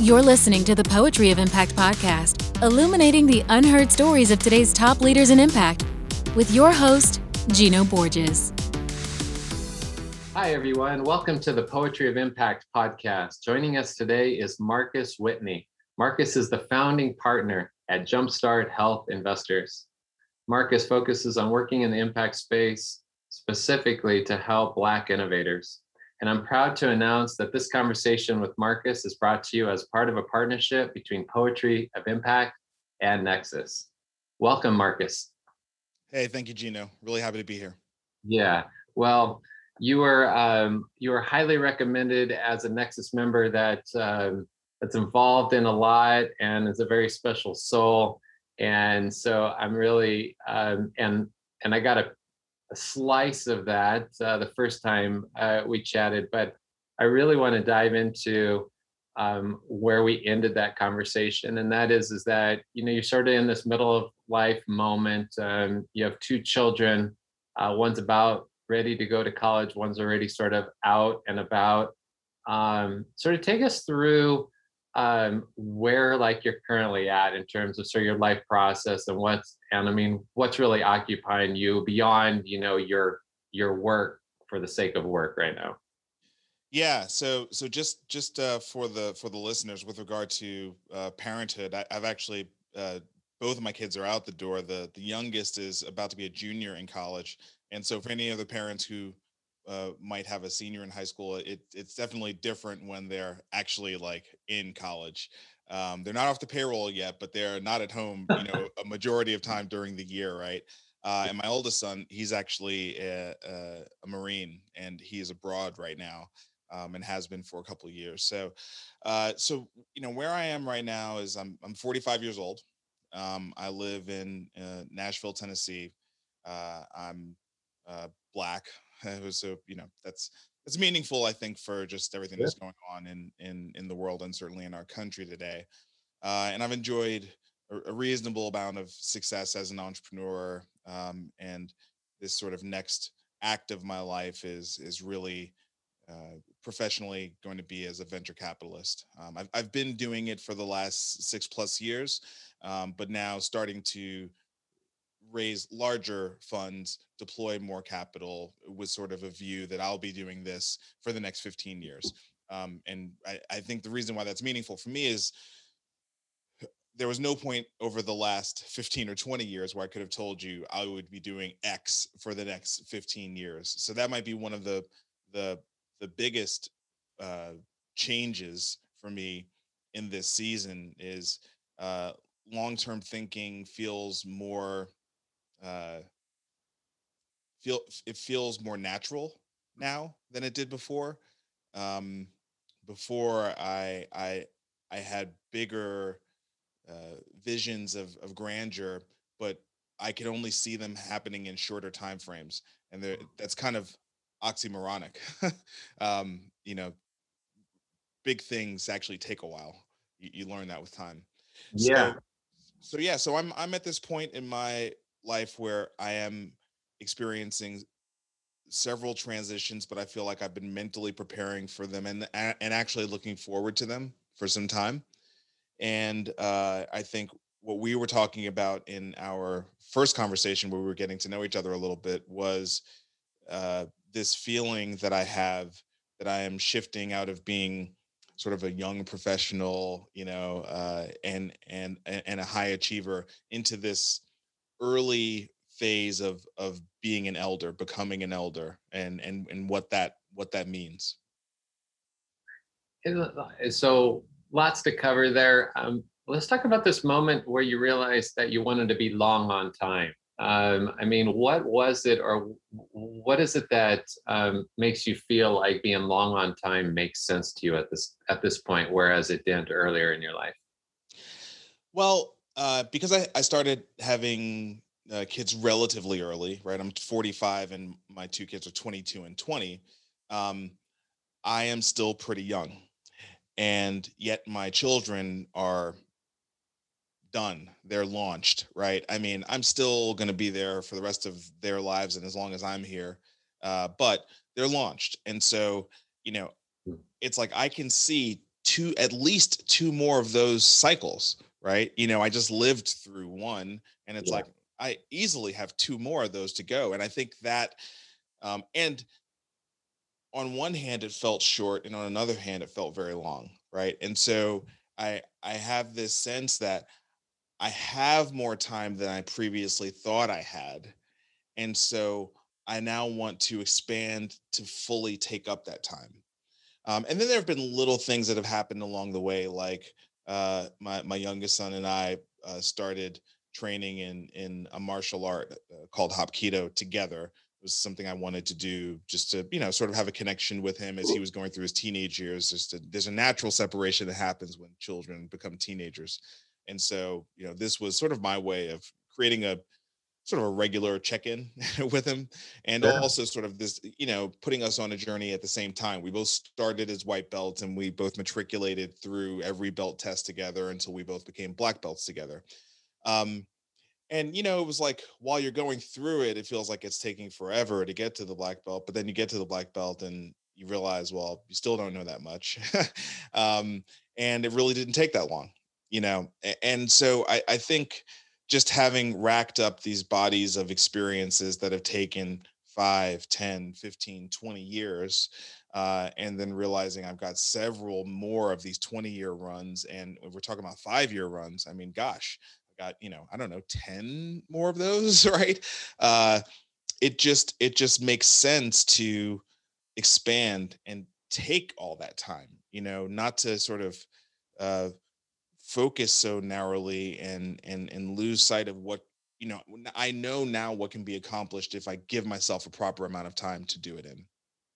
You're listening to the Poetry of Impact podcast, illuminating the unheard stories of today's top leaders in impact, with your host, Gino Borges. Hi, everyone. Welcome to the Poetry of Impact podcast. Joining us today is Marcus Whitney. Marcus is the founding partner at Jumpstart Health Investors. Marcus focuses on working in the impact space specifically to help Black innovators. And I'm proud to announce that this conversation with Marcus is brought to you as part of a partnership between Poetry of Impact and Nexus. Welcome, Marcus. Hey, thank you, Gino. Really happy to be here. Yeah, well, you were highly recommended as a Nexus member that's involved in a lot and is a very special soul. And so I'm really, and I got a slice of that the first time we chatted, but I really want to dive into where we ended that conversation, and that is that you're sort of in this middle of life moment. You have two children. One's about ready to go to college. One's already sort of out and about. Sort of take us through where you're currently at in terms of sort of your life process and what's really occupying you beyond, your work for the sake of work right now. Yeah. So just for the listeners with regard to parenthood, I've actually, both of my kids are out the door. The youngest is about to be a junior in college. And so for any of the parents who might have a senior in high school, it's definitely different when they're actually in college. They're not off the payroll yet, but they're not at home, a majority of time during the year, right? And my oldest son, he's actually a Marine, and he is abroad right now, and has been for a couple of years. So where I am right now is I'm 45 years old. I live in Nashville, Tennessee. I'm Black, so that's meaningful, I think, for just everything that's going on in the world and certainly in our country today. And I've enjoyed a reasonable amount of success as an entrepreneur. And this sort of next act of my life is really professionally going to be as a venture capitalist. I've been doing it for the last 6+ years, but now starting to raise larger funds, deploy more capital with sort of a view that I'll be doing this for the next 15 years. And I think the reason why that's meaningful for me is there was no point over the last 15 or 20 years where I could have told you I would be doing X for the next 15 years. So that might be one of the biggest changes for me in this season is long-term thinking feels more feels more natural now than it did before. Before I had bigger visions of grandeur, but I could only see them happening in shorter time frames, and that's kind of oxymoronic. Big things actually take a while. You learn that with time. Yeah. So I'm at this point in my life where I am experiencing several transitions, but I feel like I've been mentally preparing for them and actually looking forward to them for some time. And I think what we were talking about in our first conversation, where we were getting to know each other a little bit, was this feeling that I have that I am shifting out of being sort of a young professional, and a high achiever into this early phase of being an elder, becoming an elder, and what that means. So lots to cover there. Let's talk about this moment where you realized that you wanted to be long on time. What was it, or what is it that makes you feel like being long on time makes sense to you at this point, whereas it didn't earlier in your life? Well, because I started having kids relatively early, right? I'm 45 and my two kids are 22 and 20. I am still pretty young, and yet my children are done. They're launched, right? I mean, I'm still going to be there for the rest of their lives and as long as I'm here, but they're launched. And so, it's like I can see at least two more of those cycles, right? You know, I just lived through one, and it's like, I easily have two more of those to go. And I think that, and on one hand, it felt short, and on another hand, it felt very long, right? And so I have this sense that I have more time than I previously thought I had. And so I now want to expand to fully take up that time. And then there have been little things that have happened along the way, like my youngest son and I started training in a martial art called Hapkido together. It was something I wanted to do just to, you know, sort of have a connection with him as he was going through his teenage years. There's a natural separation that happens when children become teenagers. And so, you know, this was sort of my way of creating a sort of a regular check-in with him, and also sort of this, you know, putting us on a journey at the same time. We both started as white belts, and we both matriculated through every belt test together until we both became black belts together. And, you know, it was like, while you're going through it, it feels like it's taking forever to get to the black belt, but then you get to the black belt and you realize, well, you still don't know that much. And it really didn't take that long, you know? And so I think just having racked up these bodies of experiences that have taken 5, 10, 15, 20 years, and then realizing I've got several more of these 20-year runs, and we're talking about 5-year runs. I mean, gosh, I got, you know, I don't know, 10 more of those, right? It just makes sense to expand and take all that time, you know, not to sort of focus so narrowly and lose sight of what, you know, I know now what can be accomplished if I give myself a proper amount of time to do it in.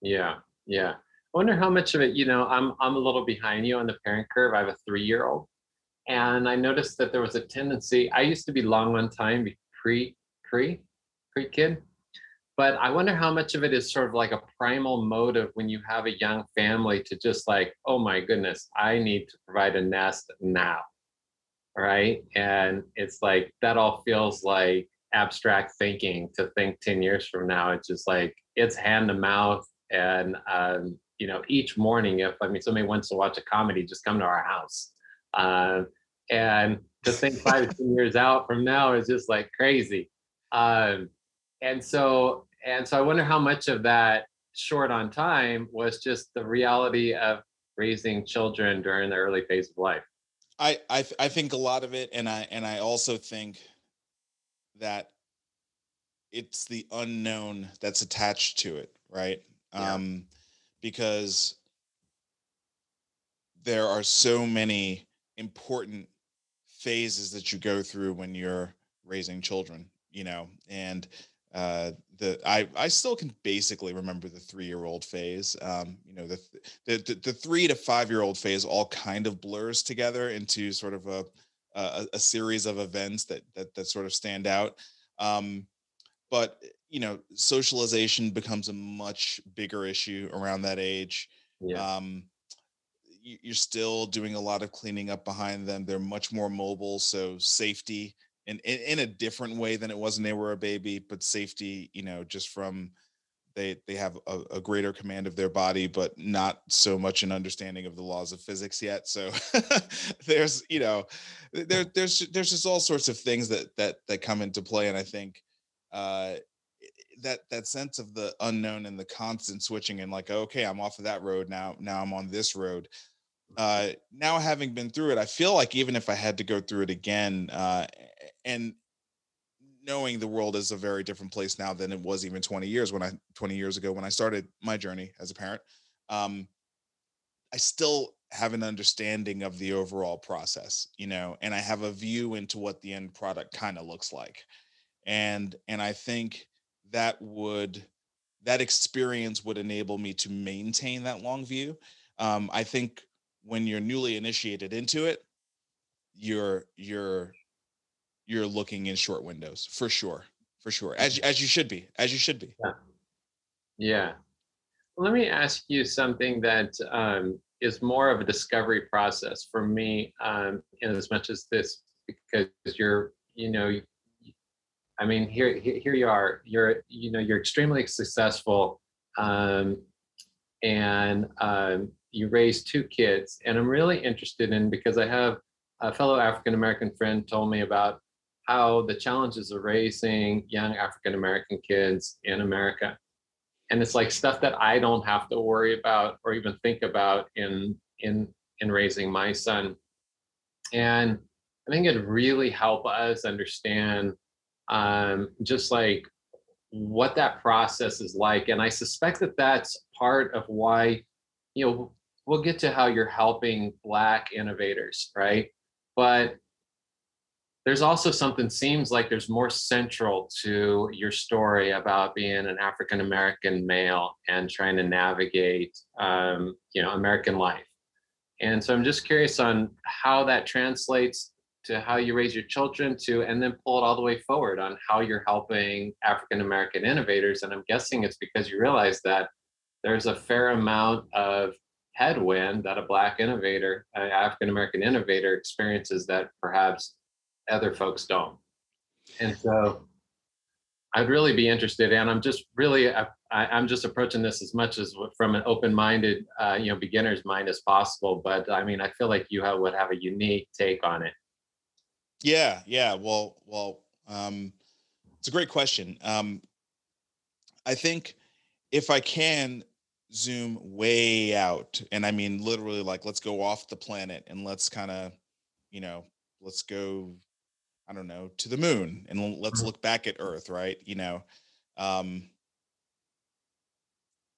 Yeah. Yeah. I wonder how much of it, you know, I'm a little behind you on the parent curve. I have a 3-year-old, and I noticed that there was a tendency. I used to be long on time pre-kid, but I wonder how much of it is sort of like a primal motive when you have a young family to just like, oh my goodness, I need to provide a nest now, right? And it's like, that all feels like abstract thinking to think 10 years from now. It's just like, it's hand to mouth. And, you know, each morning, somebody wants to watch a comedy, just come to our house. And to think 5 or 10 years out from now is just like crazy. And so I wonder how much of that short on time was just the reality of raising children during the early phase of life. I think a lot of it, and I also think that it's the unknown that's attached to it, right? Yeah. Because there are so many important phases that you go through when you're raising children, you know, and I still can basically remember the 3-year-old phase. You know, the 3 to 5-year-old phase all kind of blurs together into sort of a series of events that sort of stand out. But you know, socialization becomes a much bigger issue around that age. Yeah. You're still doing a lot of cleaning up behind them. They're much more mobile, so safety. And in a different way than it was when they were a baby, but safety, you know, just from they have a greater command of their body, but not so much an understanding of the laws of physics yet. So there's, you know, there's just all sorts of things that come into play. And I think that sense of the unknown and the constant switching and like, okay, I'm off of that road now. Now I'm on this road. Now having been through it, I feel like even if I had to go through it again, and knowing the world is a very different place now than it was even 20 years ago when I started my journey as a parent, I still have an understanding of the overall process, you know, and I have a view into what the end product kind of looks like. And I think that experience would enable me to maintain that long view. I think when you're newly initiated into it, you're looking in short windows for sure. As you should be. Yeah. Well, let me ask you something that is more of a discovery process for me, in as much as this, because you're, you know, I mean, here you are. You're, you know, you're extremely successful, and you raised two kids, and I'm really interested in, because I have a fellow African-American friend told me about how the challenges of raising young African-American kids in America. And it's like stuff that I don't have to worry about or even think about in raising my son. And I think it'd really help us understand just like what that process is like. And I suspect that that's part of why, you know, we'll get to how you're helping Black innovators, right? But there's also something, seems like there's more central to your story about being an African-American male and trying to navigate, you know, American life. And so I'm just curious on how that translates to how you raise your children to, and then pull it all the way forward on how you're helping African-American innovators. And I'm guessing it's because you realize that there's a fair amount of headwind that a Black innovator, an African-American innovator experiences that perhaps other folks don't. And so I'd really be interested, and I'm just really, I'm just approaching this as much as from an open-minded, you know, beginner's mind as possible. But I mean, I feel like you would have a unique take on it. Yeah. Well, it's a great question. I think if I can zoom way out, and I mean, literally, like, let's go off the planet and let's kind of, you know, let's go, I don't know, to the moon, and let's look back at Earth, right? You know,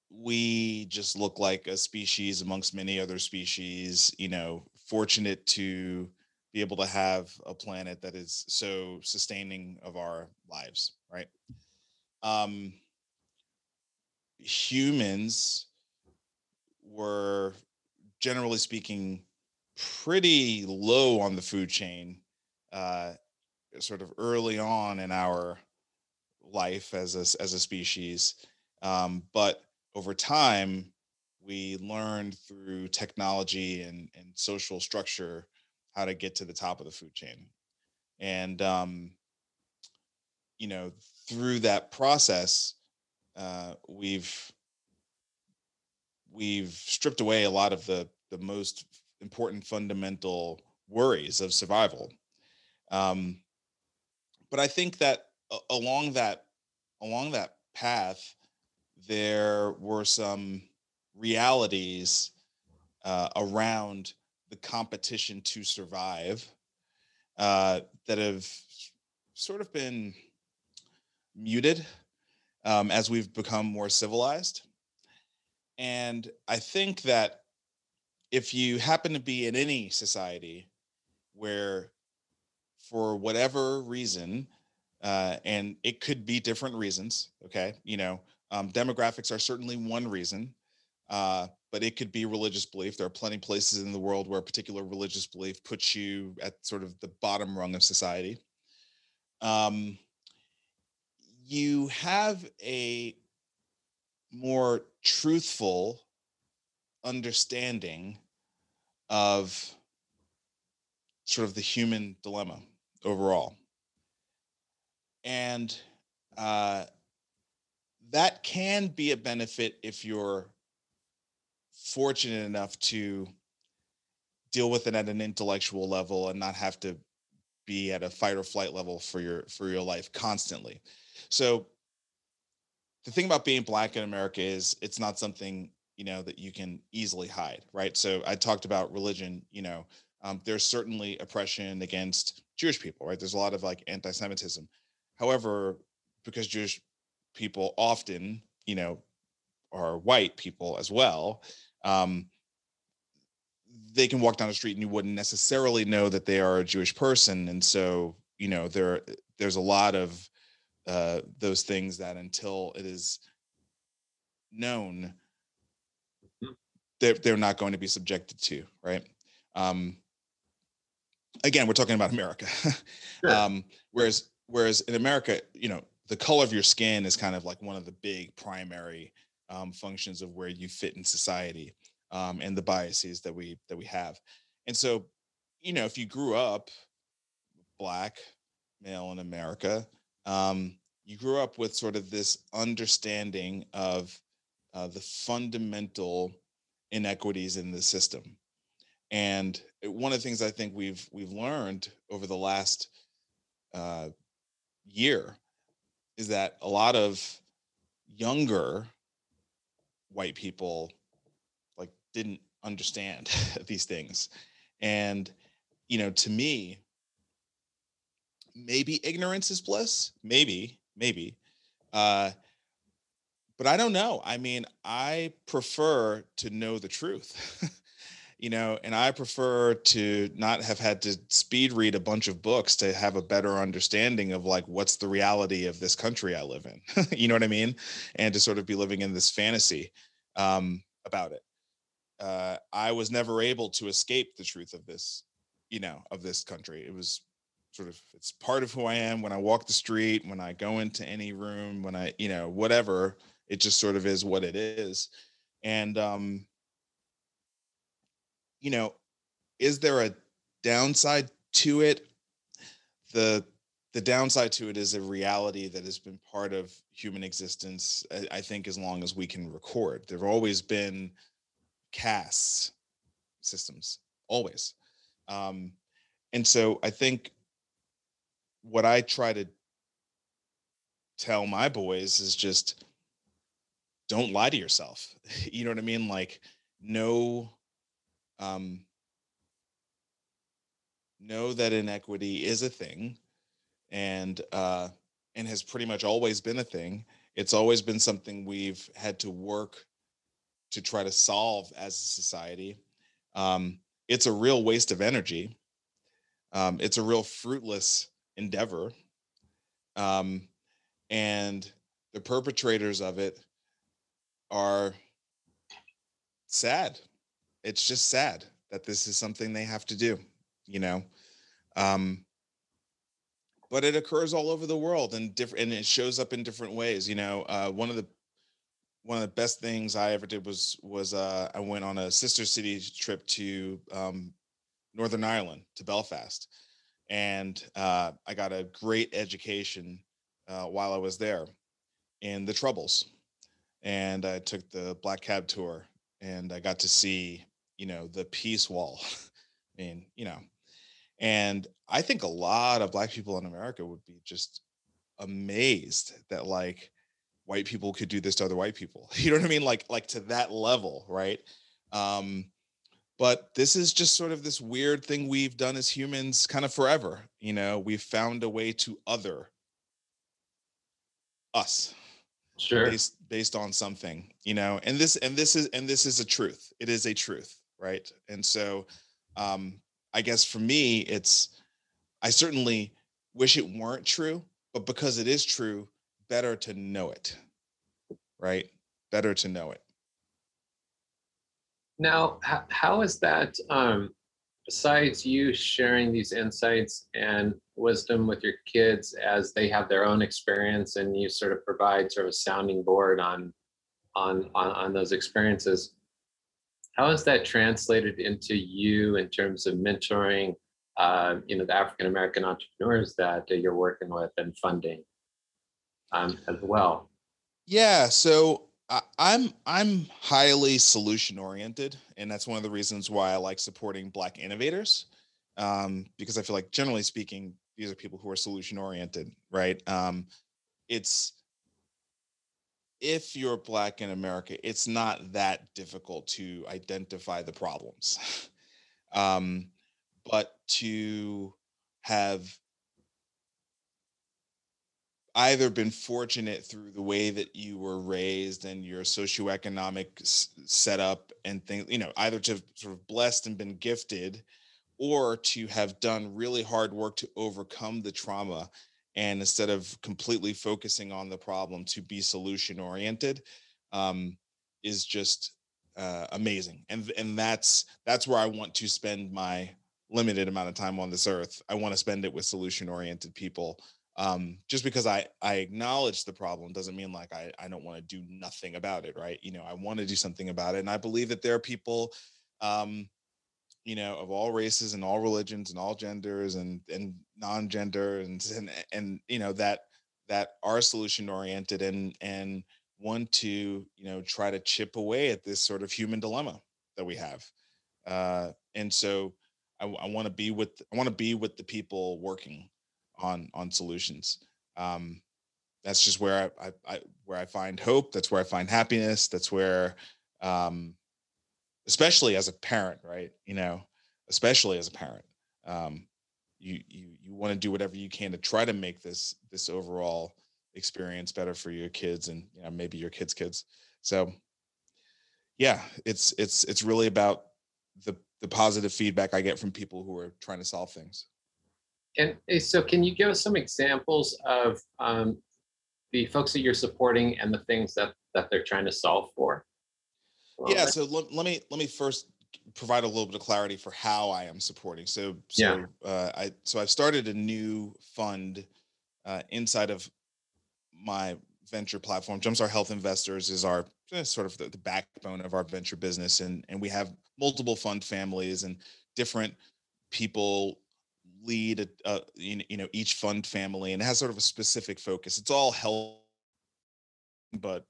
we just look like a species amongst many other species, you know, fortunate to be able to have a planet that is so sustaining of our lives, right? Humans were, generally speaking, pretty low on the food chain, sort of early on in our life as a species. But over time, we learned through technology and social structure how to get to the top of the food chain. And, you know, through that process, we've stripped away a lot of the most important fundamental worries of survival. But I think that along that path, there were some realities around the competition to survive that have sort of been muted as we've become more civilized. And I think that if you happen to be in any society where, for whatever reason, and it could be different reasons, okay, you know, demographics are certainly one reason, but it could be religious belief. There are plenty of places in the world where a particular religious belief puts you at sort of the bottom rung of society. You have a more truthful understanding of sort of the human dilemma overall. And that can be a benefit if you're fortunate enough to deal with it at an intellectual level and not have to be at a fight or flight level for your life constantly. So the thing about being Black in America is it's not something, you know, that you can easily hide, right? So I talked about religion, you know, there's certainly oppression against Jewish people, right? There's a lot of like anti-Semitism. However, because Jewish people often, you know, are white people as well, they can walk down the street and you wouldn't necessarily know that they are a Jewish person. And so, you know, there's a lot of those things that until it is known, they're not going to be subjected to, right? Again, we're talking about America. Sure. Whereas in America, you know, the color of your skin is kind of like one of the big primary functions of where you fit in society, and the biases that we have. And so, you know, if you grew up Black male in America, you grew up with sort of this understanding of the fundamental inequities in the system. And one of the things I think we've learned over the last year is that a lot of younger white people like didn't understand these things. And, you know, to me, maybe ignorance is bliss, maybe. But I don't know. I mean, I prefer to know the truth, you know, and I prefer to not have had to speed read a bunch of books to have a better understanding of like, what's the reality of this country I live in, you know what I mean? And to sort of be living in this fantasy about it. I was never able to escape the truth of this, you know, of this country. It was sort of, it's part of who I am when I walk the street, when I go into any room, when I, you know, whatever, it just sort of is what it is. And, you know, is there a downside to it? The downside to it is a reality that has been part of human existence, I think, as long as we can record. There have always been caste systems, always. And so I think what I try to tell my boys is just don't lie to yourself. You know what I mean? Like know that inequity is a thing and has pretty much always been a thing. It's always been something we've had to work to try to solve as a society. It's a real waste of energy. It's a real fruitless endeavor. And the perpetrators of it are sad. It's just sad that this is something they have to do, you know? But it occurs all over the world and it shows up in different ways. You know, one of the best things I ever did was I went on a sister city trip to, Northern Ireland, to Belfast. And I got a great education while I was there in the Troubles. And I took the Black Cab tour and I got to see, you know, the Peace Wall. I mean, you know, and I think a lot of Black people in America would be just amazed that like white people could do this to other white people. You know what I mean? Like to that level, right? But this is just sort of this weird thing we've done as humans kind of forever. You know, we've found a way to other us, sure, based on something, you know, and this is a truth. It is a truth, right? And so I guess for me, I certainly wish it weren't true, but because it is true, better to know it, right? Better to know it. Now, how is that, besides you sharing these insights and wisdom with your kids as they have their own experience and you sort of provide sort of a sounding board on those experiences, how is that translated into you in terms of mentoring, you know, the African-American entrepreneurs that you're working with and funding as well? Yeah, so I'm highly solution oriented, and that's one of the reasons why I like supporting Black innovators, because I feel like generally speaking, these are people who are solution oriented, right? It's if you're Black in America, it's not that difficult to identify the problems, but to have either been fortunate through the way that you were raised and your socioeconomic setup and things, you know, either to have sort of blessed and been gifted or to have done really hard work to overcome the trauma. And instead of completely focusing on the problem, to be solution oriented is just amazing. And that's where I want to spend my limited amount of time on this earth. I want to spend it with solution oriented people. Just because I acknowledge the problem doesn't mean like I don't want to do nothing about it, right? You know, I want to do something about it. And I believe that there are people, you know, of all races and all religions and all genders and non-gender and you know, that are solution oriented and want to, you know, try to chip away at this sort of human dilemma, that we have. And so I want to be with, the people working on solutions. That's just where I find hope. That's where I find happiness. That's where, especially as a parent, right? You know, especially as a parent, you want to do whatever you can to try to make this overall experience better for your kids and, you know, maybe your kids' kids. So yeah, it's really about the positive feedback I get from people who are trying to solve things. And so can you give us some examples of the folks that you're supporting and the things that they're trying to solve for? Yeah. So let me first provide a little bit of clarity for how I am supporting. So I've started a new fund inside of my venture platform. Jumpstart Health Investors is our sort of the backbone of our venture business. And we have multiple fund families, and different people lead, each fund family, and it has sort of a specific focus. It's all health, but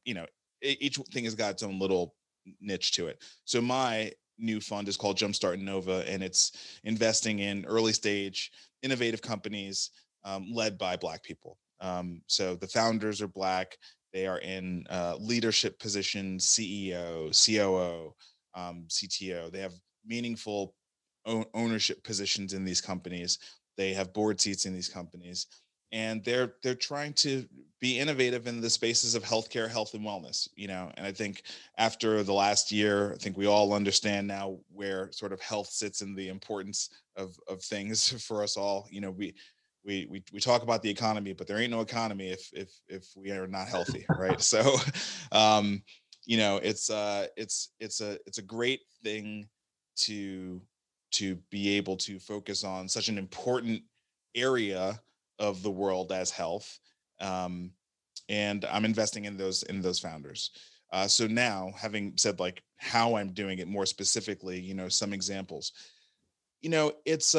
each thing has got its own little niche to it. So my new fund is called Jumpstart Nova, and it's investing in early stage innovative companies led by Black people. So the founders are Black. They are in leadership positions, CEO, COO, CTO. They have meaningful ownership positions in these companies. They have board seats in these companies, and they're trying to be innovative in the spaces of healthcare, health and wellness, and I think after the last year, I think we all understand now where sort of health sits and the importance of things for us all. We talk about the economy, but there ain't no economy if we are not healthy, right? So, it's a great thing to be able to focus on such an important area of the world as health. And I'm investing in those founders. So now, having said like how I'm doing it more specifically, some examples, it's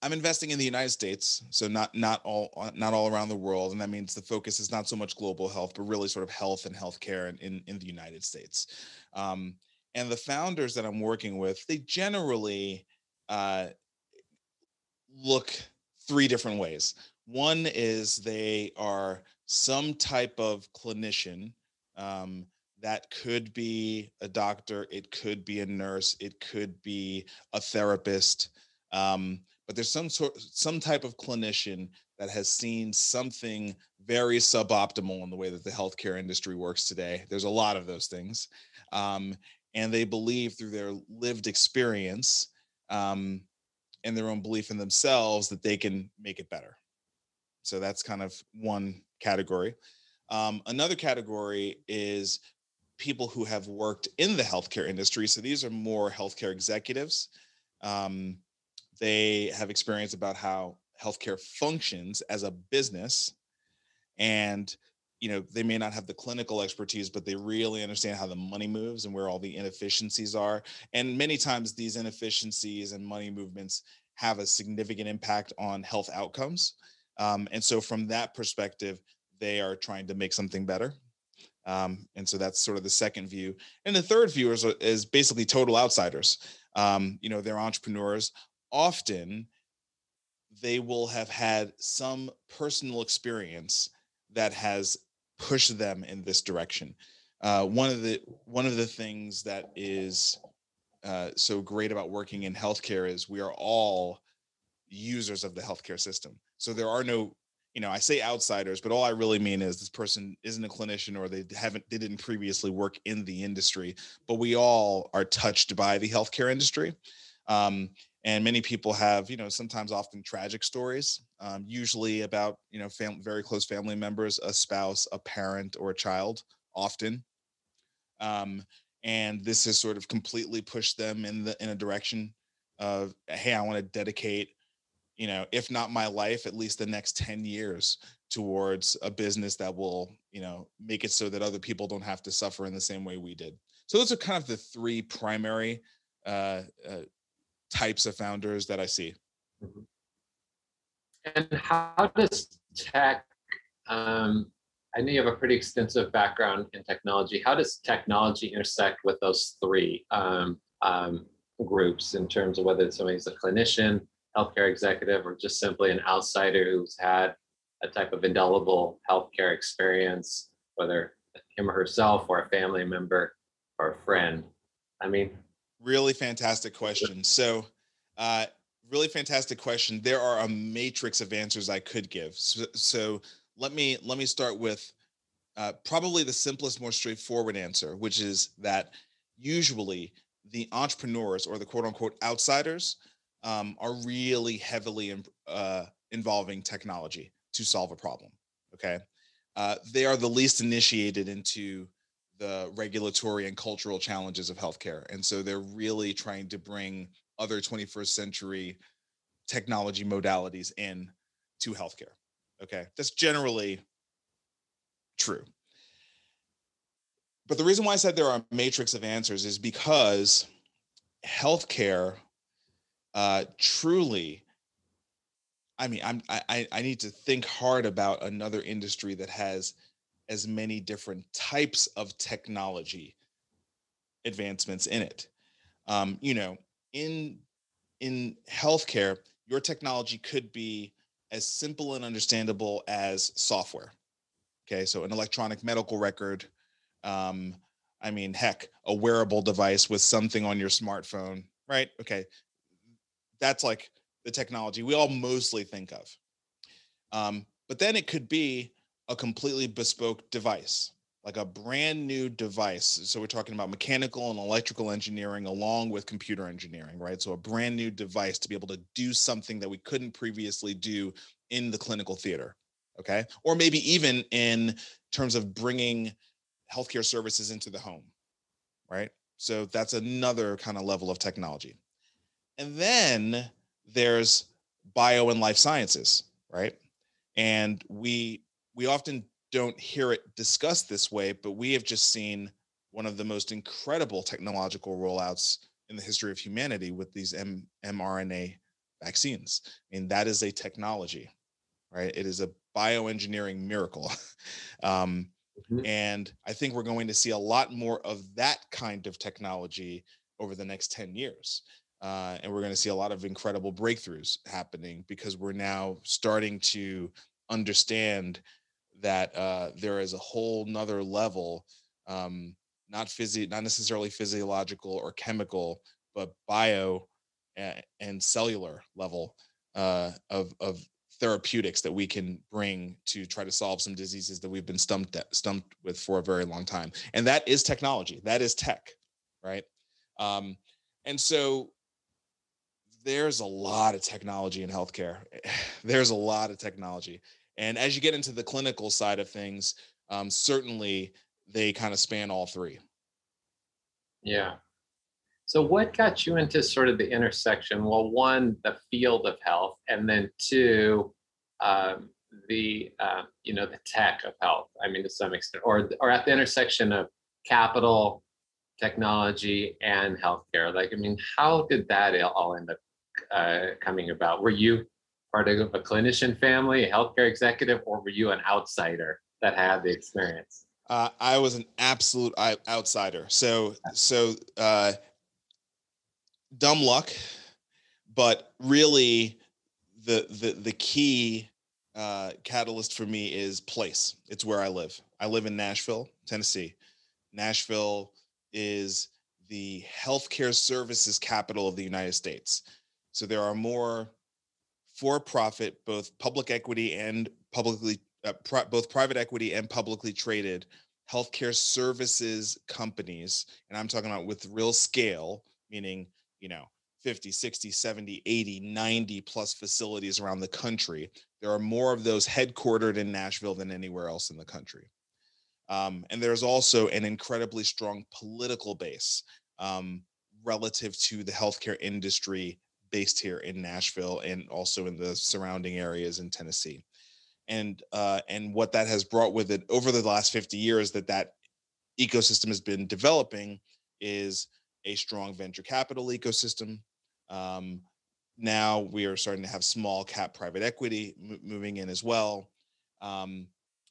I'm investing in the United States, so not all around the world, and that means the focus is not so much global health, but really sort of health and healthcare in the United States. And the founders that I'm working with, they generally look three different ways. One is they are some type of clinician. That could be a doctor, it could be a nurse, it could be a therapist. But there's some type of clinician that has seen something very suboptimal in the way that the healthcare industry works today. There's a lot of those things. And they believe through their lived experience and their own belief in themselves that they can make it better. So that's kind of one category. Another category is people who have worked in the healthcare industry. So these are more healthcare executives. They have experience about how healthcare functions as a business, and they may not have the clinical expertise, but they really understand how the money moves and where all the inefficiencies are. And many times these inefficiencies and money movements have a significant impact on health outcomes. And so from that perspective, they are trying to make something better. And so that's sort of the second view. And the third view is basically total outsiders. They're entrepreneurs. Often they will have had some personal experience that has pushed them in this direction. One of the things that is so great about working in healthcare is we are all users of the healthcare system. So there are no, I say outsiders, but all I really mean is this person isn't a clinician, or they didn't previously work in the industry, but we all are touched by the healthcare industry. And many people have, sometimes often tragic stories, usually about, very close family members, a spouse, a parent, or a child, often. And this has sort of completely pushed them in a direction of, hey, I want to dedicate, if not my life, at least the next 10 years towards a business that will, make it so that other people don't have to suffer in the same way we did. So those are kind of the three primary types of founders that I see. And how does tech I know you have a pretty extensive background in technology. How does technology intersect with those three groups in terms of whether somebody's a clinician, healthcare executive, or just simply an outsider who's had a type of indelible healthcare experience, whether him or herself or a family member or a friend? I mean, really fantastic question. So really fantastic question. There are a matrix of answers I could give. So let me start with probably the simplest, more straightforward answer, which is that usually the entrepreneurs or the quote unquote outsiders are really heavily involving technology to solve a problem. Okay. They are the least initiated into the regulatory and cultural challenges of healthcare. And so they're really trying to bring other 21st century technology modalities in to healthcare. Okay, that's generally true. But the reason why I said there are a matrix of answers is because healthcare truly, I mean, I need to think hard about another industry that has as many different types of technology advancements in it. You know, in healthcare, your technology could be as simple and understandable as software. Okay, so an electronic medical record, I mean, heck, a wearable device with something on your smartphone, right? Okay, that's like the technology we all mostly think of. But then it could be a completely bespoke device, like a brand new device. So we're talking about mechanical and electrical engineering along with computer engineering, right? So a brand new device to be able to do something that we couldn't previously do in the clinical theater, okay? Or maybe even in terms of bringing healthcare services into the home, right? So that's another kind of level of technology. And then there's bio and life sciences, right? And we often don't hear it discussed this way, but we have just seen one of the most incredible technological rollouts in the history of humanity with these mRNA vaccines. I mean, that is a technology, right? It is a bioengineering miracle. And I think we're going to see a lot more of that kind of technology over the next 10 years. And we're going to see a lot of incredible breakthroughs happening because we're now starting to understand that there is a whole nother level, not necessarily physiological or chemical, but bio and cellular level of therapeutics that we can bring to try to solve some diseases that we've been stumped with for a very long time. And that is technology, that is tech, right? And so there's a lot of technology in healthcare. There's a lot of technology. And as you get into the clinical side of things, certainly they kind of span all three. Yeah. So what got you into sort of the intersection? Well, one, the field of health, and then two, the tech of health. I mean, to some extent, or at the intersection of capital, technology, and healthcare. Like, I mean, how did that all end up coming about? Were you part of a clinician family, a healthcare executive, or were you an outsider that had the experience? I was an absolute outsider. So dumb luck, but really the key catalyst for me is place. It's where I live. I live in Nashville, Tennessee. Nashville is the healthcare services capital of the United States. So there are more for-profit, both public equity and both private equity and publicly traded healthcare services companies. And I'm talking about with real scale, meaning, you know, 50, 60, 70, 80, 90 plus facilities around the country. There are more of those headquartered in Nashville than anywhere else in the country. And there's also an incredibly strong political base relative to the healthcare industry based here in Nashville and also in the surrounding areas in Tennessee. And what that has brought with it over the last 50 years that ecosystem has been developing is a strong venture capital ecosystem. Now we are starting to have small cap private equity moving in as well.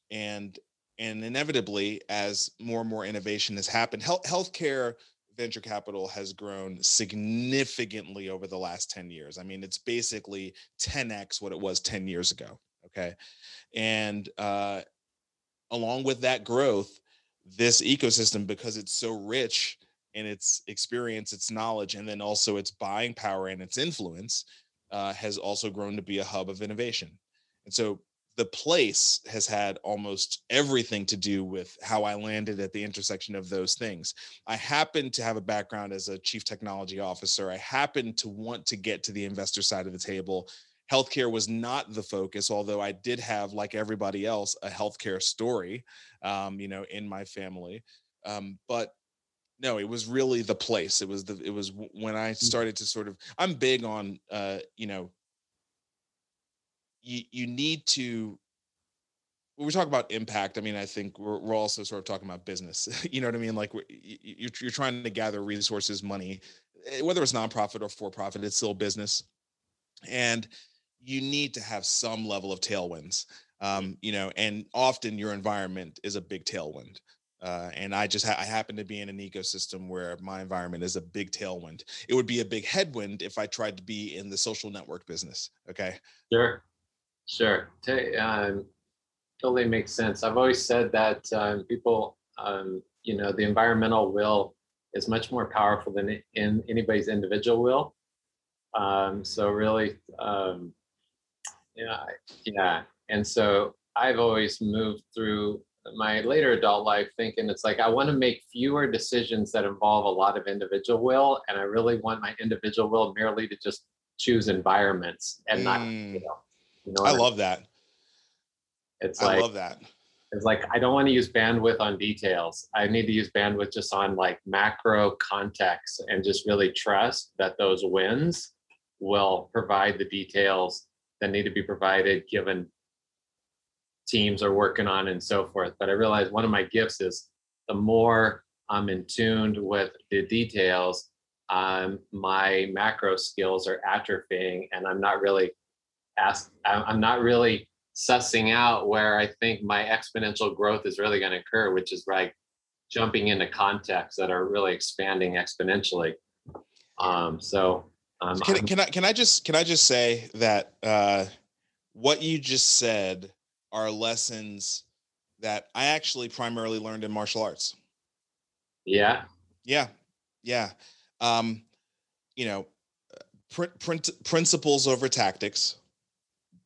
And And inevitably, as more and more innovation has happened, healthcare venture capital has grown significantly over the last 10 years. I mean, it's basically 10x what it was 10 years ago. Okay. And along with that growth, this ecosystem, because it's so rich in its experience, its knowledge, and then also its buying power and its influence, has also grown to be a hub of innovation. And so the place has had almost everything to do with how I landed at the intersection of those things. I happen to have a background as a chief technology officer. I happen to want to get to the investor side of the table. Healthcare was not the focus, although I did have, like everybody else, a healthcare story, in my family. But no, it was really the place. It was when I started to sort of. I'm big on You need to, when we talk about impact, I mean, I think we're also sort of talking about business. You know what I mean? Like you're trying to gather resources, money, whether it's nonprofit or for-profit, it's still business. And you need to have some level of tailwinds, and often your environment is a big tailwind. And I happen to be in an ecosystem where my environment is a big tailwind. It would be a big headwind if I tried to be in the social network business. Okay. Sure. Totally makes sense. I've always said that people, the environmental will is much more powerful than in anybody's individual will. And so I've always moved through my later adult life thinking it's like, I want to make fewer decisions that involve a lot of individual will. And I really want my individual will merely to just choose environments and not, I love that. I love that. It's like, I don't want to use bandwidth on details. I need to use bandwidth just on like macro context and just really trust that those wins will provide the details that need to be provided given teams are working on and so forth. But I realized one of my gifts is the more I'm in tune with the details, my macro skills are atrophying and I'm not really sussing out where I think my exponential growth is really going to occur, which is like jumping into contexts that are really expanding exponentially. Can I just say that what you just said are lessons that I actually primarily learned in martial arts. Yeah. Principles over tactics,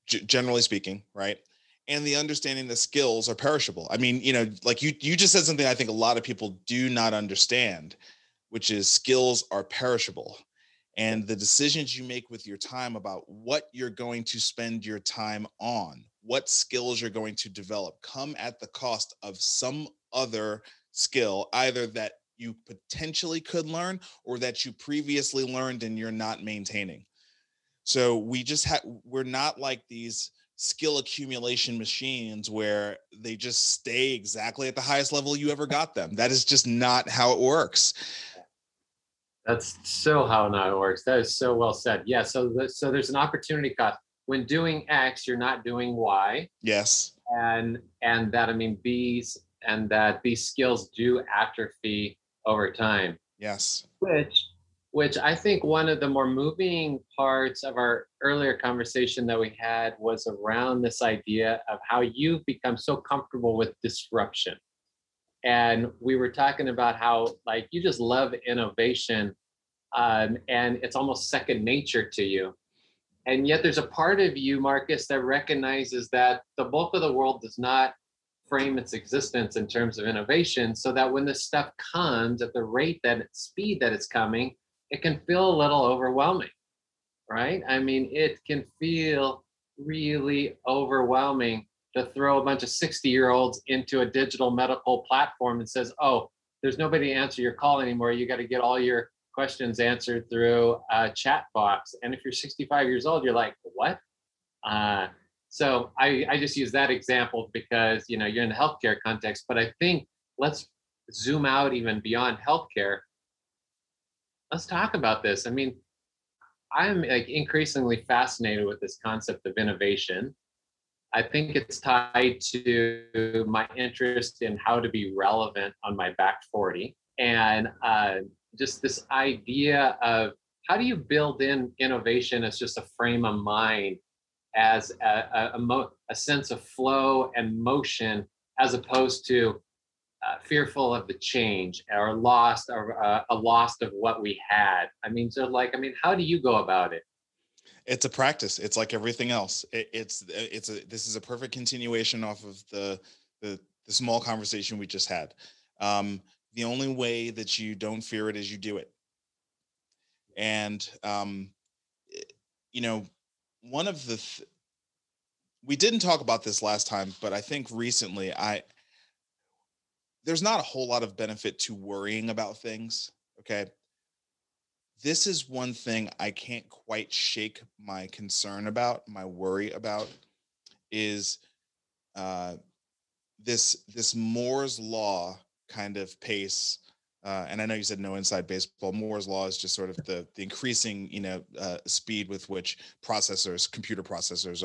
generally speaking, right? And the understanding that skills are perishable. I mean, you just said something I think a lot of people do not understand, which is skills are perishable. And the decisions you make with your time about what you're going to spend your time on, what skills you're going to develop, come at the cost of some other skill, either that you potentially could learn or that you previously learned and you're not maintaining. So we're not like these skill accumulation machines where they just stay exactly at the highest level you ever got them. That is just not how it works. That's so how it works. That is so well said. Yeah. So there's an opportunity cost. When doing X, you're not doing Y. Yes. And that, I mean, B's, and that these skills do atrophy over time. Yes. Which I think one of the more moving parts of our earlier conversation that we had was around this idea of how you've become so comfortable with disruption. And we were talking about how like you just love innovation and it's almost second nature to you. And yet there's a part of you, Marcus, that recognizes that the bulk of the world does not frame its existence in terms of innovation, so that when this stuff comes at the rate that speed that it's coming, it can feel a little overwhelming, right? I mean, it can feel really overwhelming to throw a bunch of 60-year-olds into a digital medical platform and says, oh, there's nobody to answer your call anymore. You got to get all your questions answered through a chat box. And if you're 65 years old, you're like, what? So I just use that example because, you're in the healthcare context, but I think let's zoom out even beyond healthcare. Let's talk about this. I mean, I'm like increasingly fascinated with this concept of innovation. I think it's tied to my interest in how to be relevant on my back 40, and just this idea of how do you build in innovation as just a frame of mind, as a sense of flow and motion, as opposed to fearful of the change or lost, or a loss of what we had. I mean, so like, I mean, how do you go about it? It's a practice. It's like everything else. This is a perfect continuation off of the small conversation we just had. The only way that you don't fear it is you do it. And, you know, one of the, we didn't talk about this last time, but I think recently there's not a whole lot of benefit to worrying about things. Okay. This is one thing I can't quite shake my concern about, my worry about, is this Moore's Law kind of pace. And I know you said no inside baseball. Moore's Law is just sort of the increasing, speed with which computer processors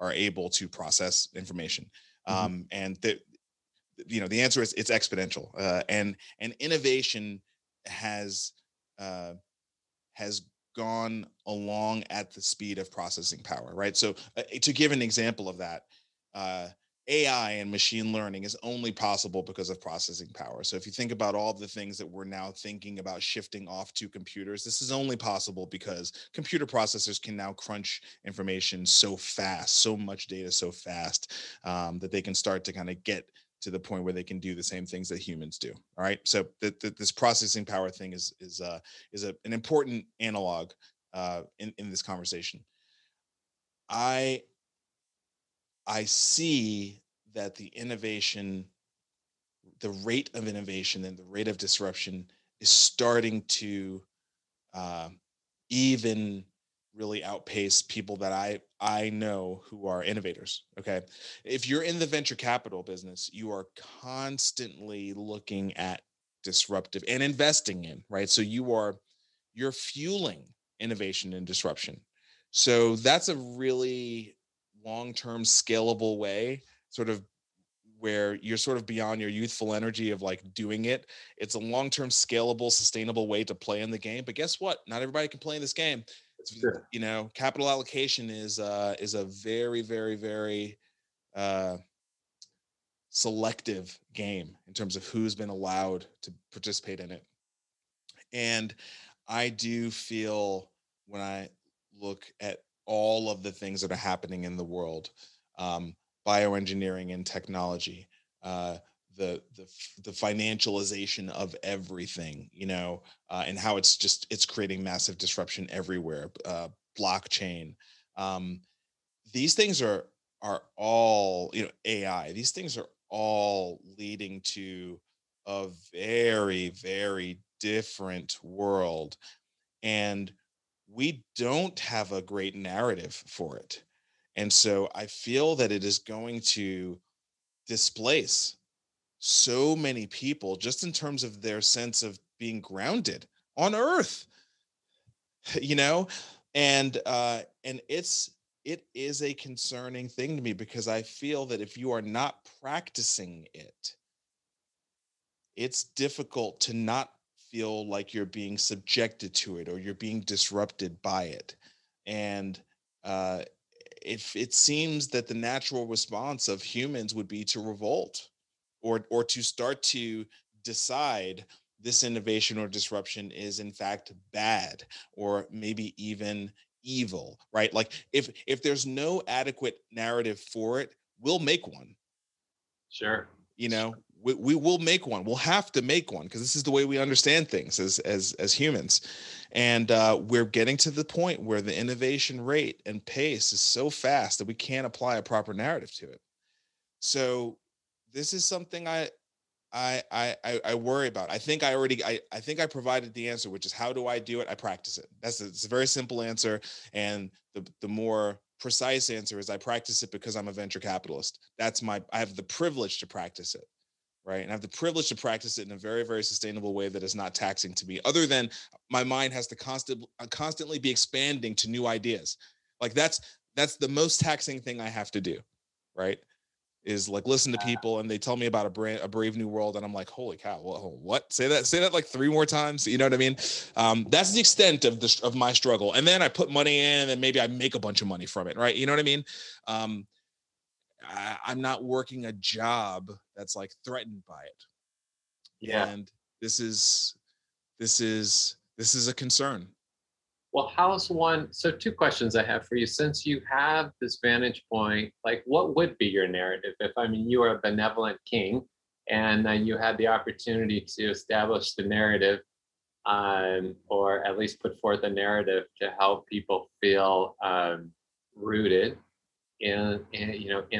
are able to process information. Mm-hmm. And the answer is it's exponential. And innovation has gone along at the speed of processing power, right? So to give an example of that, AI and machine learning is only possible because of processing power. So if you think about all the things that we're now thinking about shifting off to computers, this is only possible because computer processors can now crunch information so fast, so much data so fast, that they can start to kind of get to the point where they can do the same things that humans do. All right. So this processing power thing is an important analog in this conversation. I see that the rate of innovation and the rate of disruption is starting to even really outpace people that I know who are innovators. Okay. If you're in the venture capital business, you are constantly looking at disruptive and investing in, right? So you're fueling innovation and disruption. So that's a really long-term scalable way, sort of where you're sort of beyond your youthful energy of like doing it. It's a long-term scalable, sustainable way to play in the game. But guess what? Not everybody can play in this game. Sure. You know, capital allocation is a very, very, very selective game in terms of who's been allowed to participate in it. And I do feel, when I look at all of the things that are happening in the world, bioengineering and technology, the financialization of everything, and how it's creating massive disruption everywhere, blockchain. These things are all, AI, these things are all leading to a very, very different world. And we don't have a great narrative for it. And so I feel that it is going to displace so many people just in terms of their sense of being grounded on earth, and it is a concerning thing to me, because I feel that if you are not practicing it, it's difficult to not feel like you're being subjected to it or you're being disrupted by it. And if it seems that the natural response of humans would be to revolt or to start to decide this innovation or disruption is in fact bad or maybe even evil, right? Like if there's no adequate narrative for it, we'll make one. Sure. Sure. We will make one. We'll have to make one, because this is the way we understand things as humans. And we're getting to the point where the innovation rate and pace is so fast that we can't apply a proper narrative to it. So this is something I worry about. I think I provided the answer, which is, how do I do it? I practice it. It's a very simple answer. And the more precise answer is, I practice it because I'm a venture capitalist. I have the privilege to practice it. Right. And I have the privilege to practice it in a very, very sustainable way that is not taxing to me, other than my mind has to constantly be expanding to new ideas. Like that's That's the most taxing thing I have to do, right? Is like listen to people and they tell me about a brave new world. And I'm like, holy cow, what? Say that like three more times. You know what I mean? That's the extent of my struggle. And then I put money in and then maybe I make a bunch of money from it. Right. You know what I mean? I'm not working a job that's like threatened by it. Yeah. And this is a concern. Well, how's one? So two questions I have for you. Since you have this vantage point, like what would be your narrative? If you are a benevolent king and you had the opportunity to establish the narrative or at least put forth a narrative to help people feel rooted in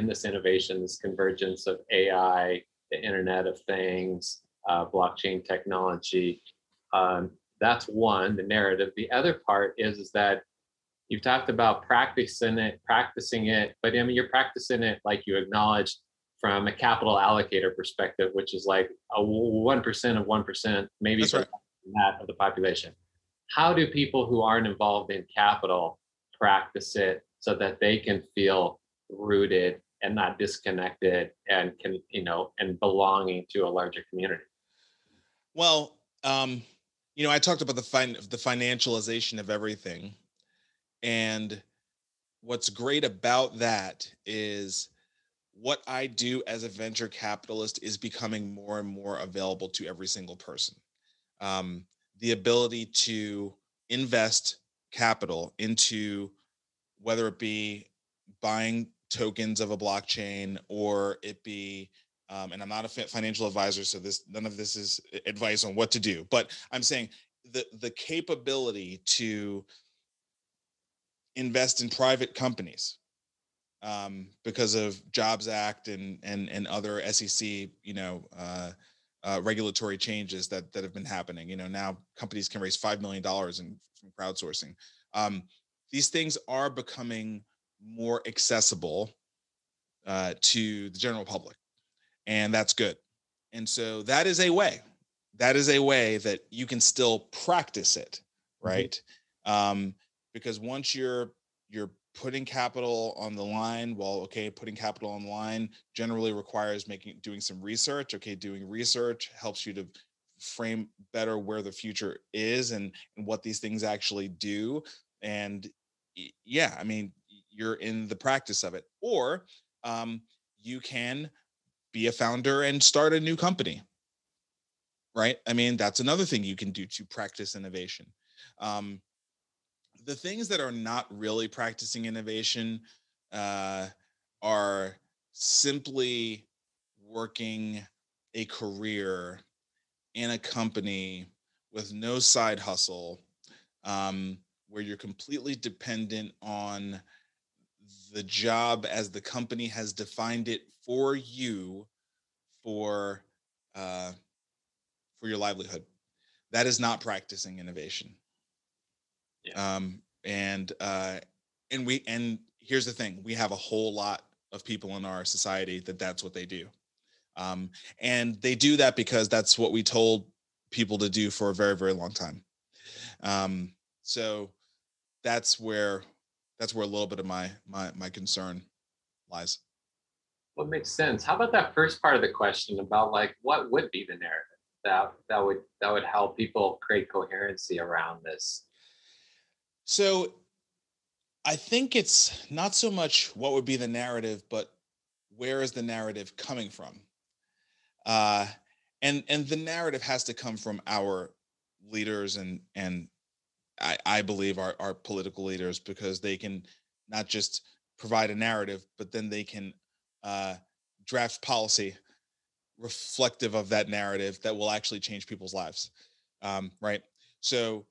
this innovation, this convergence of AI, the Internet of Things, blockchain technology. That's one, the narrative. The other part is that you've talked about practicing it, but you're practicing it like you acknowledged from a capital allocator perspective, which is like a 1% of 1%, maybe that of the population. How do people who aren't involved in capital practice it so that they can feel rooted and not disconnected and can, and belonging to a larger community? Well, I talked about the financialization of everything. And what's great about that is what I do as a venture capitalist is becoming more and more available to every single person. The ability to invest capital into, whether it be buying tokens of a blockchain or it be and I'm not a financial advisor, so none of this is advice on what to do. But I'm saying the capability to invest in private companies because of JOBS Act and other SEC regulatory changes that have been happening. Now companies can raise $5 million from crowdsourcing. These things are becoming more accessible to the general public. And that's good. And so that is a way. That is a way that you can still practice it, right? Mm-hmm. Because once you're putting capital on the line, putting capital on the line generally requires doing some research. Okay, doing research helps you to frame better where the future is and what these things actually do. And yeah, you're in the practice of it. Or you can be a founder and start a new company, right? That's another thing you can do to practice innovation. The things that are not really practicing innovation are simply working a career in a company with no side hustle, where you're completely dependent on the job as the company has defined it for you for your livelihood. That is not practicing innovation. Yeah. And here's the thing, we have a whole lot of people in our society that's what they do. And they do that because that's what we told people to do for a very, very long time. So that's where a little bit of my concern lies. Well, it makes sense. How about that first part of the question about like what would be the narrative that would help people create coherency around this? So I think it's not so much what would be the narrative, but where is the narrative coming from? And the narrative has to come from our leaders and I believe our political leaders, because they can not just provide a narrative, but then they can draft policy reflective of that narrative that will actually change people's lives, right? So,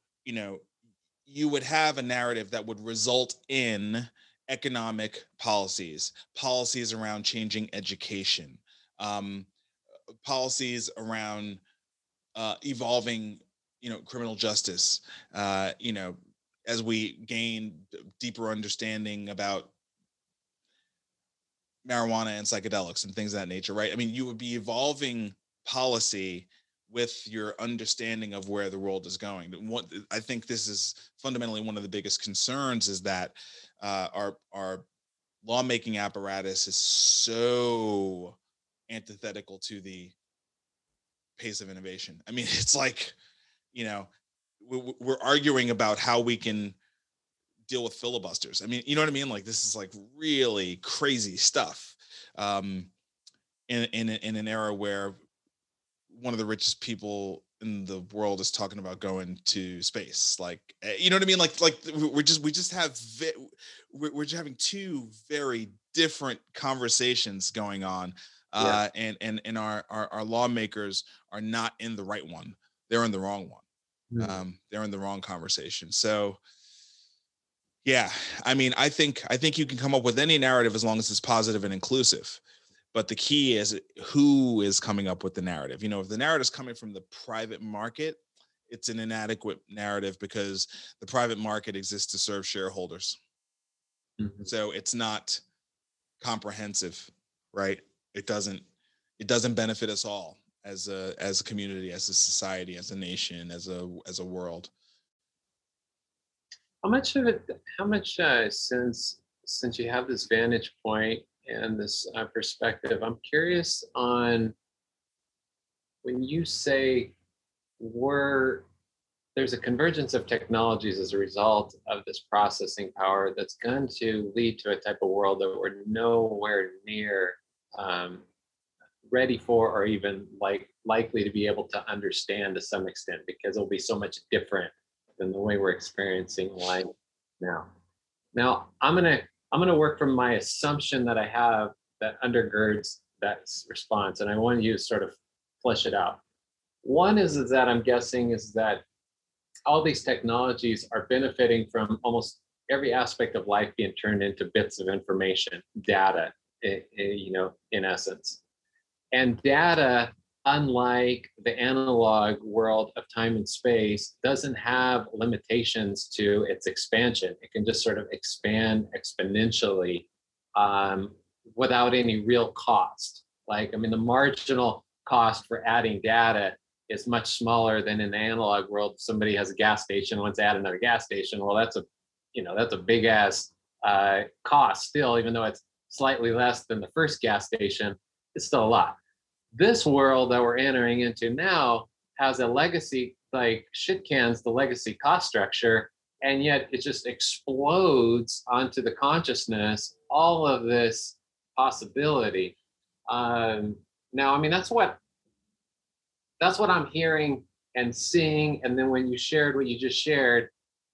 you would have a narrative that would result in economic policies around changing education, policies around evolving criminal justice, as we gain deeper understanding about marijuana and psychedelics and things of that nature, right? You would be evolving policy with your understanding of where the world is going. I think this is fundamentally one of the biggest concerns is that our lawmaking apparatus is so antithetical to the pace of innovation. I mean, it's like, you know, we're arguing about how we can deal with filibusters. I mean, you know what I mean? Like, this is like really crazy stuff in an era where one of the richest people in the world is talking about going to space. Like, you know what I mean? Like we're just having two very different conversations going on. Yeah. And our lawmakers are not in the right one. They're in the wrong one. Mm-hmm. They're in the wrong conversation. So yeah, I mean, I think you can come up with any narrative as long as it's positive and inclusive. But the key is who is coming up with the narrative. You know, if the narrative is coming from the private market, it's an inadequate narrative because the private market exists to serve shareholders. Mm-hmm. So it's not comprehensive, right? It doesn't benefit us all as a community, as a society, as a nation, as a world. Since you have this vantage point and this perspective, I'm curious on when you say there's a convergence of technologies as a result of this processing power that's going to lead to a type of world that we're nowhere near ready for, or even likely to be able to understand to some extent, because it'll be so much different than the way we're experiencing life now. Now, I'm gonna work from my assumption that I have that undergirds that response, and I want you to sort of flesh it out. One is that I'm guessing is that all these technologies are benefiting from almost every aspect of life being turned into bits of information, data, you know, in essence. And data, unlike the analog world of time and space, doesn't have limitations to its expansion. It can just sort of expand exponentially without any real cost. Like, I mean, the marginal cost for adding data is much smaller than in the analog world. If somebody has a gas station, wants to add another gas station, well, that's a big ass cost still, even though it's slightly less than the first gas station, it's still a lot. This world that we're entering into now has a legacy, like shit cans the legacy cost structure, and yet it just explodes onto the consciousness, all of this possibility. Now, I mean, that's what I'm hearing and seeing. And then when you shared what you just shared,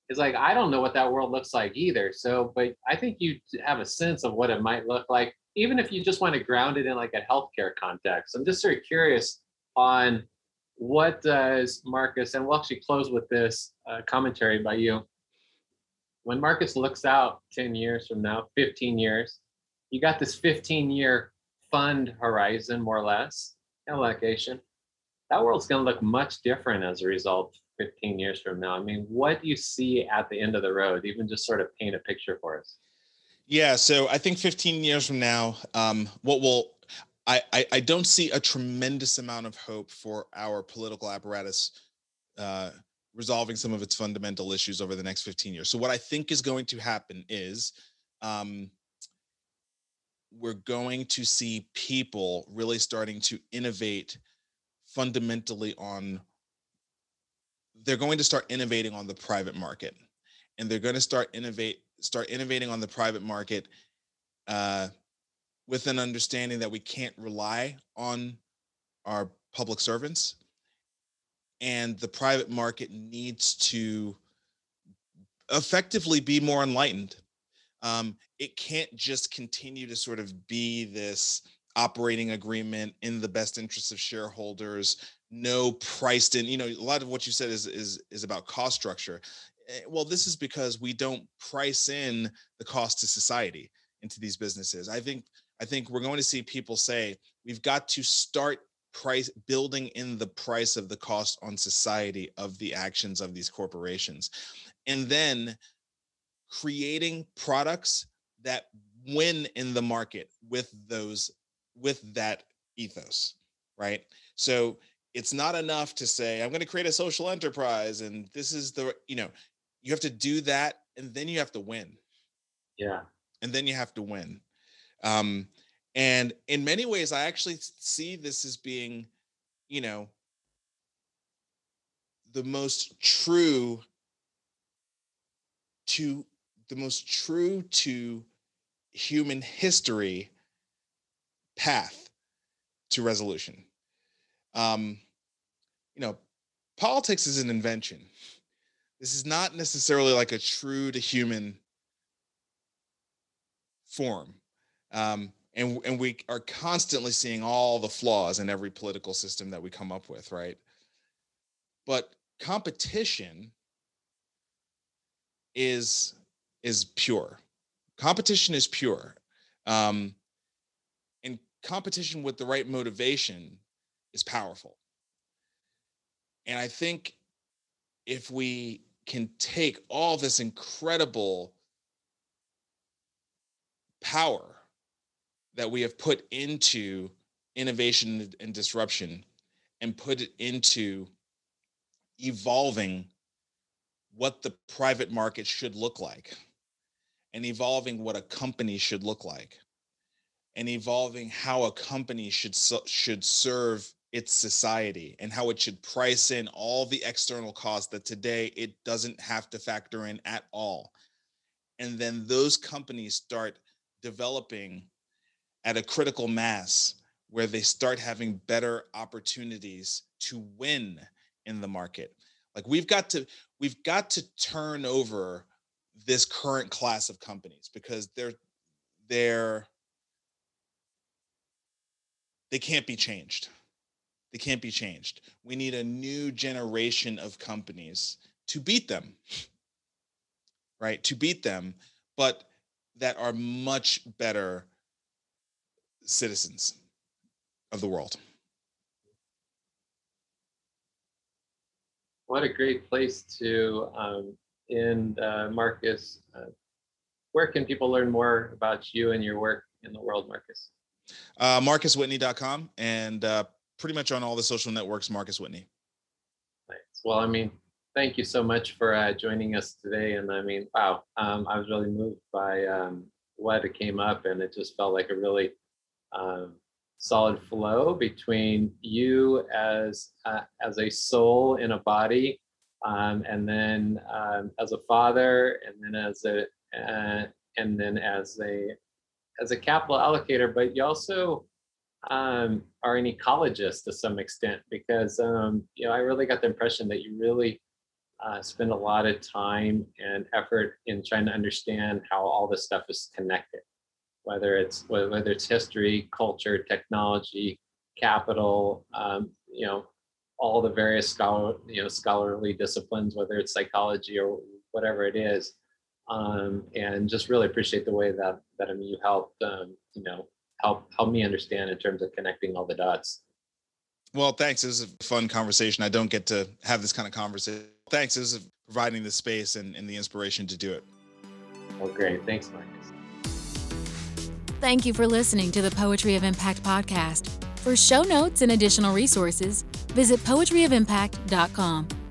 it's like, I don't know what that world looks like either. So, but I think you have a sense of what it might look like, even if you just want to ground it in like a healthcare context. I'm just sort of curious on what does Marcus, and we'll actually close with this commentary by you. When Marcus looks out 10 years from now, 15 years, you got this 15-year fund horizon, more or less, allocation. That world's going to look much different as a result 15 years from now. I mean, what do you see at the end of the road? Even just sort of paint a picture for us. Yeah, so I think 15 years from now, I don't see a tremendous amount of hope for our political apparatus resolving some of its fundamental issues over the next 15 years. So what I think is going to happen is we're going to see people really starting to innovate fundamentally on, they're going to start innovating on the private market, and they're going to start innovating on the private market with an understanding that we can't rely on our public servants, and the private market needs to effectively be more enlightened. It can't just continue to sort of be this operating agreement in the best interest of shareholders, no priced in, you know, a lot of what you said is about cost structure. Well, this is because we don't price in the cost to society into these businesses. I think we're going to see people say, we've got to start building in the price of the cost on society of the actions of these corporations, and then creating products that win in the market with that ethos, right? So it's not enough to say, I'm going to create a social enterprise, and this is the, you know, you have to do that, and then you have to win. Yeah. And then you have to win. And in many ways, I actually see this as being, you know, the most true to human history path to resolution. You know, politics is an invention. This is not necessarily like a true to human form. And we are constantly seeing all the flaws in every political system that we come up with, right? But competition is pure. Competition is pure. And competition with the right motivation is powerful. And I think if we can take all this incredible power that we have put into innovation and disruption and put it into evolving what the private market should look like, and evolving what a company should look like, and evolving how a company should serve its society, and how it should price in all the external costs that today it doesn't have to factor in at all. And then those companies start developing at a critical mass where they start having better opportunities to win in the market. Like we've got to turn over this current class of companies, because they can't be changed. They can't be changed. We need a new generation of companies to beat them, right? To beat them, but that are much better citizens of the world. What a great place to end, Marcus. Where can people learn more about you and your work in the world, Marcus? MarcusWhitney.com, and pretty much on all the social networks, Marcus Whitney. Nice. Well, I mean, thank you so much for joining us today. And I mean, wow, I was really moved by what it came up, and it just felt like a really solid flow between you as a soul in a body, and then as a father, and then as a capital allocator. But you also are an ecologist to some extent, because you know, I really got the impression that you really spend a lot of time and effort in trying to understand how all this stuff is connected, whether it's history, culture, technology, capital, you know, all the various scholarly disciplines, whether it's psychology or whatever it is, and just really appreciate the way that I mean, you helped you know, help me understand in terms of connecting all the dots. Well, thanks. It was a fun conversation. I don't get to have this kind of conversation. Thanks. It was providing the space and the inspiration to do it. Well, great. Thanks, Marcus. Thank you for listening to the Poetry of Impact podcast. For show notes and additional resources, visit poetryofimpact.com.